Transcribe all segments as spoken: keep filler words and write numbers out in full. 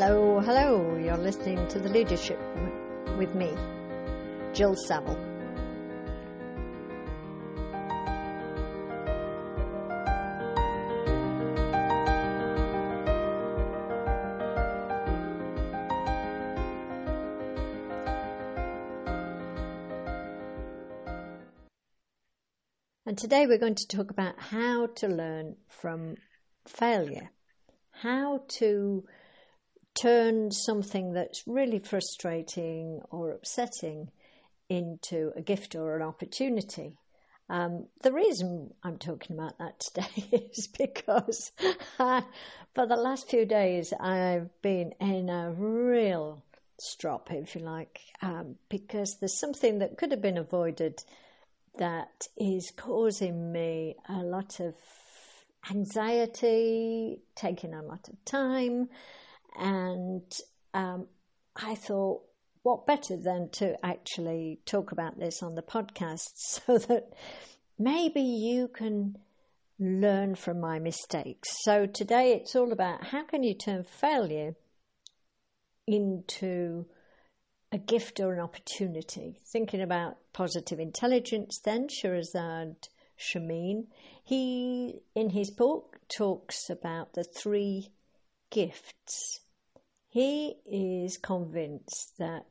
Hello, hello, you're listening to The Leadership with me, Jill Saville. And today we're going to talk about how to learn from failure, how to turn something that's really frustrating or upsetting into a gift or an opportunity. Um, the reason I'm talking about that today is because I, for the last few days I've been in a real strop, if you like, um, because there's something that could have been avoided that is causing me a lot of anxiety, taking a lot of time. And um, I thought, what better than to actually talk about this on the podcast so that maybe you can learn from my mistakes. So today it's all about how can you turn failure into a gift or an opportunity. Thinking about positive intelligence then, Shirazad Shamim, he in his book talks about the three gifts. He is convinced that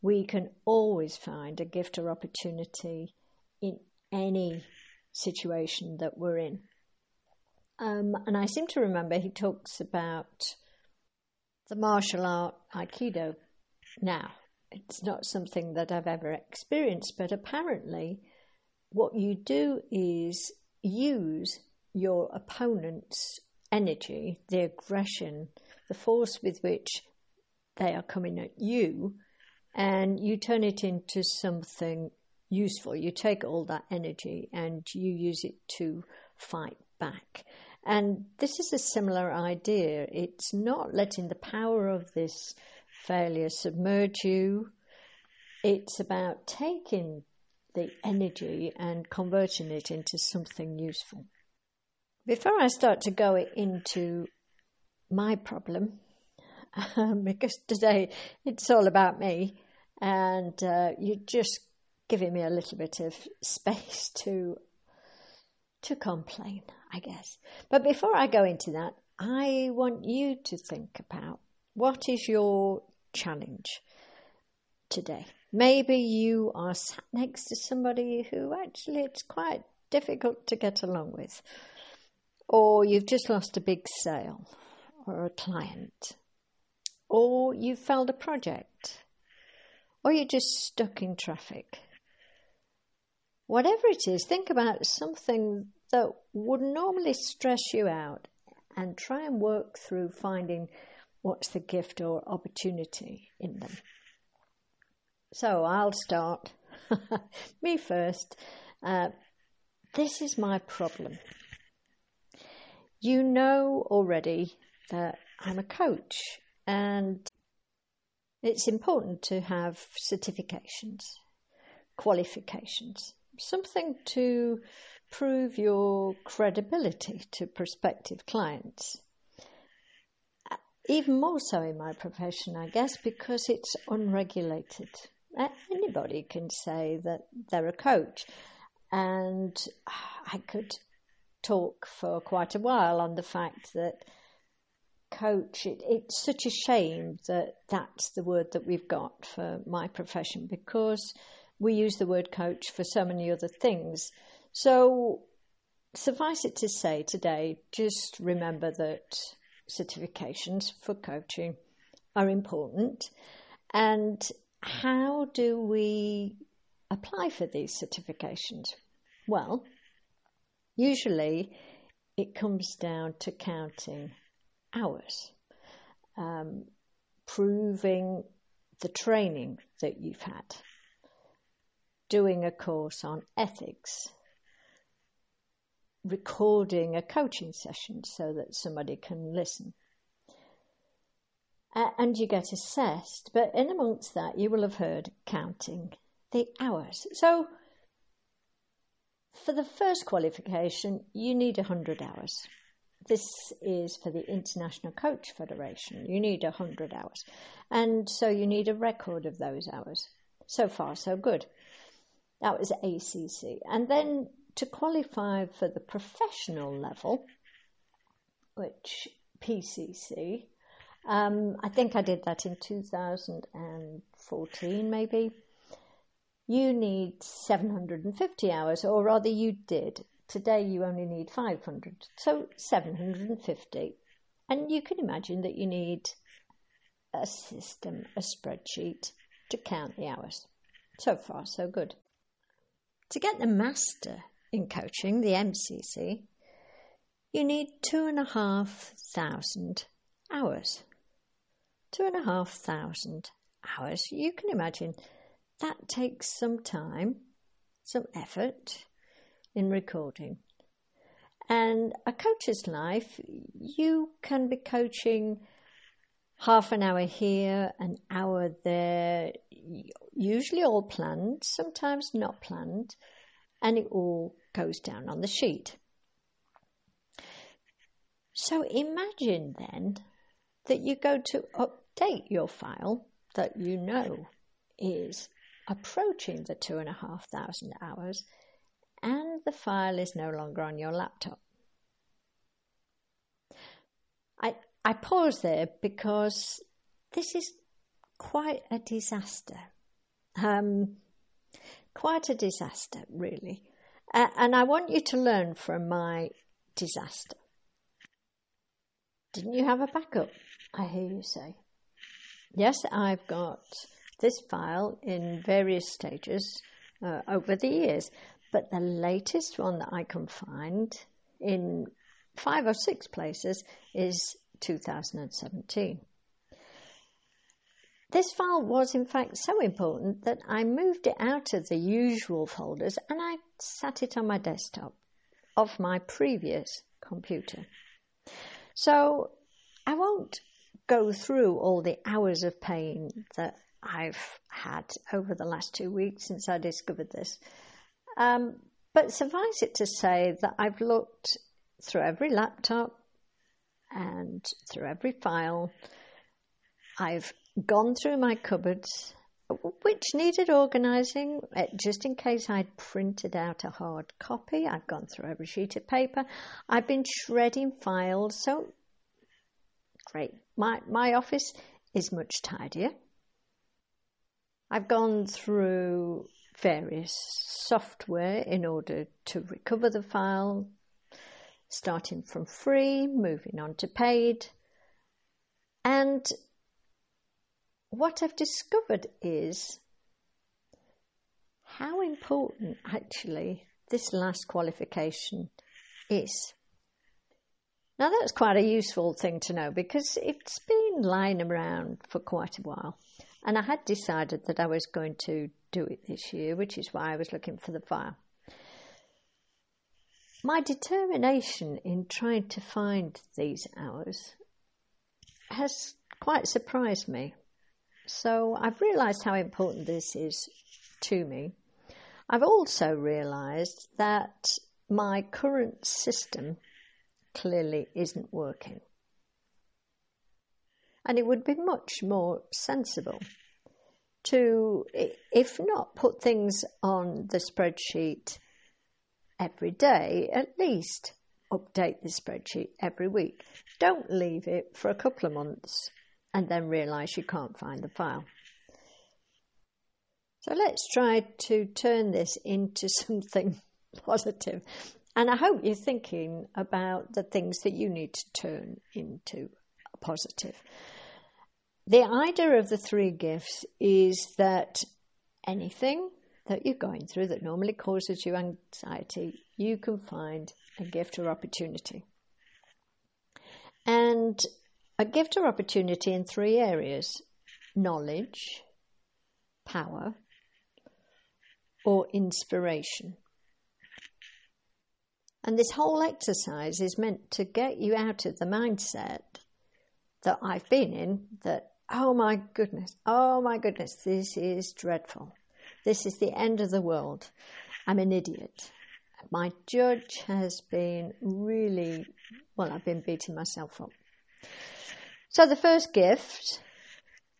we can always find a gift or opportunity in any situation that we're in. Um, and I seem to remember he talks about the martial art Aikido. Now, it's not something that I've ever experienced, but apparently what you do is use your opponent's energy, the aggression, the force with which they are coming at you, and you turn it into something useful. You take all that energy and you use it to fight back. And this is a similar idea. It's not letting the power of this failure submerge you. It's about taking the energy and converting it into something useful. Before I start to go into my problem, um, because today it's all about me, and uh, you're just giving me a little bit of space to to complain, I guess. But before I go into that, I want you to think about what is your challenge today. Maybe you are sat next to somebody who actually it's quite difficult to get along with. Or you've just lost a big sale or a client, or you've failed a project, or you're just stuck in traffic. Whatever it is, think about something that would normally stress you out and try and work through finding what's the gift or opportunity in them. So I'll start. Me first. Uh, this is my problem. You know already that I'm a coach, and it's important to have certifications, qualifications, something to prove your credibility to prospective clients. Even more so in my profession, I guess, because it's unregulated. Anybody can say that they're a coach, and I could talk for quite a while on the fact that coach, it, it's such a shame that that's the word that we've got for my profession, because we use the word coach for so many other things. So suffice it to say today, just remember that certifications for coaching are important. And how do we apply for these certifications? Well, usually it comes down to counting hours, um, proving the training that you've had, doing a course on ethics, recording a coaching session so that somebody can listen. Uh, and you get assessed, but in amongst that you will have heard counting the hours. So for the first qualification, you need one hundred hours. this is for the International Coach Federation. You need one hundred hours. And so you need a record of those hours. So far, so good. That was A C C. And then to qualify for the professional level, which P C C, um, I think I did that in two thousand fourteen maybe, you need seven hundred fifty hours, or rather you did. Today you only need five hundred, so seven hundred fifty. And you can imagine that you need a system, a spreadsheet, to count the hours. So far, so good. To get the master in coaching, the M C C, you need two and a half thousand hours. Two and a half thousand hours. You can imagine that takes some time, some effort, in recording. And a coach's life, you can be coaching half an hour here, an hour there, usually all planned, sometimes not planned, and it all goes down on the sheet. So imagine then that you go to update your file that you know is approaching the two and a half thousand hours, and the file is no longer on your laptop. I I pause there because this is quite a disaster. Um, quite a disaster, really. Uh, and I want you to learn from my disaster. Didn't you have a backup? I hear you say. Yes, I've got this file in various stages uh, over the years. But the latest one that I can find in five or six places is two thousand seventeen. This file was in fact so important that I moved it out of the usual folders and I sat it on my desktop of my previous computer. So I won't go through all the hours of pain that I've had over the last two weeks since I discovered this. Um, but suffice it to say that I've looked through every laptop and through every file. I've gone through my cupboards, which needed organising, just in case I'd printed out a hard copy. I've gone through every sheet of paper. I've been shredding files. So, great. My, my office is much tidier. I've gone through various software in order to recover the file, starting from free, moving on to paid. And what I've discovered is how important actually this last qualification is. Now that's quite a useful thing to know because it's been lying around for quite a while. And I had decided that I was going to do it this year, which is why I was looking for the file. My determination in trying to find these hours has quite surprised me. So I've realised how important this is to me. I've also realised that my current system clearly isn't working. And it would be much more sensible to, if not put things on the spreadsheet every day, at least update the spreadsheet every week. Don't leave it for a couple of months and then realise you can't find the file. So let's try to turn this into something positive. And I hope you're thinking about the things that you need to turn into positive. The idea of the three gifts is that anything that you're going through that normally causes you anxiety, you can find a gift or opportunity. And a gift or opportunity in three areas: knowledge, power, or inspiration. And this whole exercise is meant to get you out of the mindset that I've been in, that, oh my goodness, oh my goodness, this is dreadful. This is the end of the world. I'm an idiot. My judge has been really, well, I've been beating myself up. So the first gift,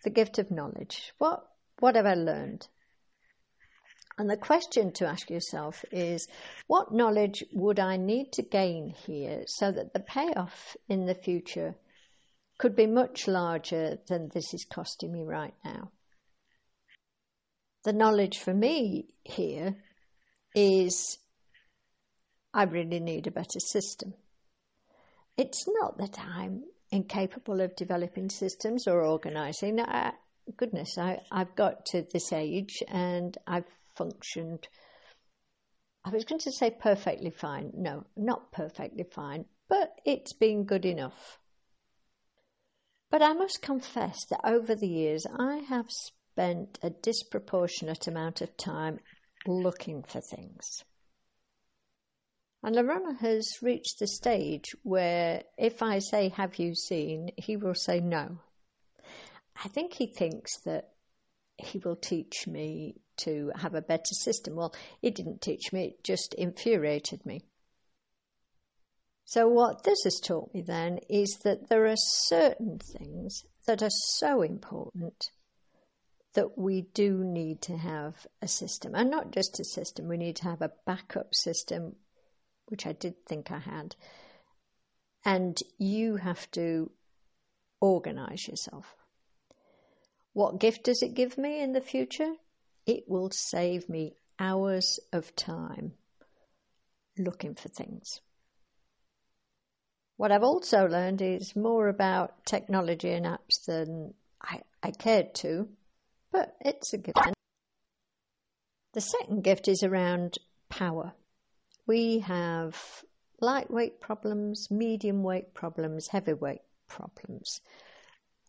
the gift of knowledge. What, what have I learned? And the question to ask yourself is, what knowledge would I need to gain here so that the payoff in the future could be much larger than this is costing me right now? The knowledge for me here is I really need a better system. It's not that I'm incapable of developing systems or organising. I, goodness, I, I've got to this age and I've functioned, I was going to say perfectly fine. No, not perfectly fine, but it's been good enough. But I must confess that over the years I have spent a disproportionate amount of time looking for things. And Lorona has reached the stage where if I say, have you seen, he will say no. I think he thinks that he will teach me to have a better system. Well, it didn't teach me, it just infuriated me. So what this has taught me then is that there are certain things that are so important that we do need to have a system. And not just a system, we need to have a backup system, which I did think I had. And you have to organise yourself. What gift does it give me in the future? It will save me hours of time looking for things. What I've also learned is more about technology and apps than I, I cared to, but it's a gift. The second gift is around power. We have lightweight problems, medium weight problems, heavyweight problems.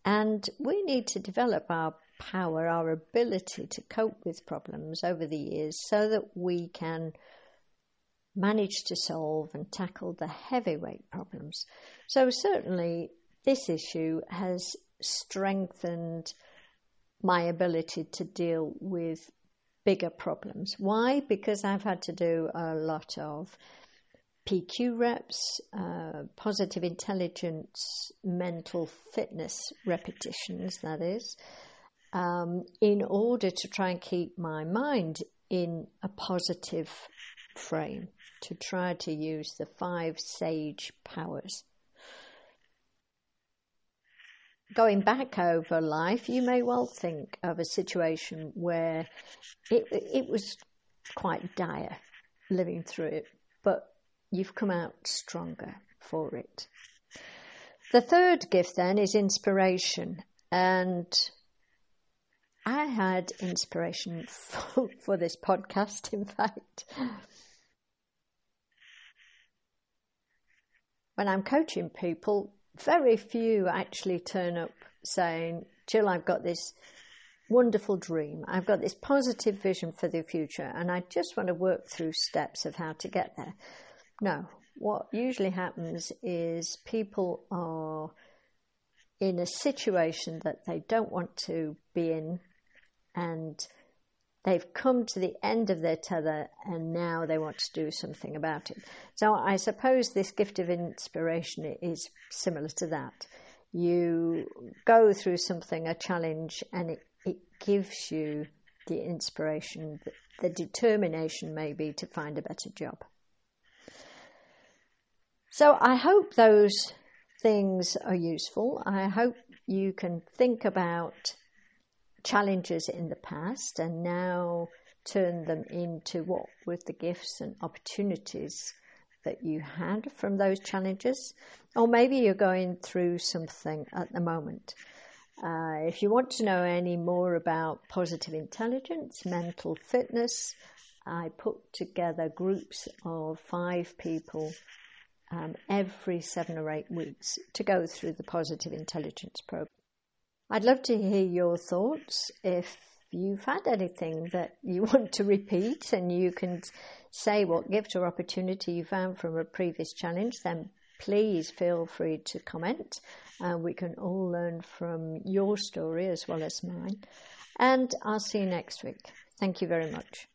And we need to develop our power, our ability to cope with problems over the years so that we can manage to solve and tackle the heavyweight problems. So certainly this issue has strengthened my ability to deal with bigger problems. Why? Because I've had to do a lot of P Q reps, uh, positive intelligence, mental fitness repetitions, that is, um, in order to try and keep my mind in a positive frame, to try to use the five sage powers. Going back over life, you may well think of a situation where it, it was quite dire living through it, but you've come out stronger for it. The third gift then is inspiration. And I had inspiration for, for this podcast, in fact. When I'm coaching people, very few actually turn up saying, Jill, I've got this wonderful dream. I've got this positive vision for the future, and I just want to work through steps of how to get there. No, what usually happens is people are in a situation that they don't want to be in, and they've come to the end of their tether and now they want to do something about it. So I suppose this gift of inspiration is similar to that. You go through something, a challenge, and it, it gives you the inspiration, the determination maybe to find a better job. So I hope those things are useful. I hope you can think about challenges in the past and now turn them into what were the gifts and opportunities that you had from those challenges. Or maybe you're going through something at the moment. Uh, if you want to know any more about positive intelligence, mental fitness, I put together groups of five people Um, every seven or eight weeks to go through the positive intelligence program. I'd love to hear your thoughts. If you've had anything that you want to repeat and you can say what gift or opportunity you found from a previous challenge, then please feel free to comment. Uh, we can all learn from your story as well as mine. And I'll see you next week. Thank you very much.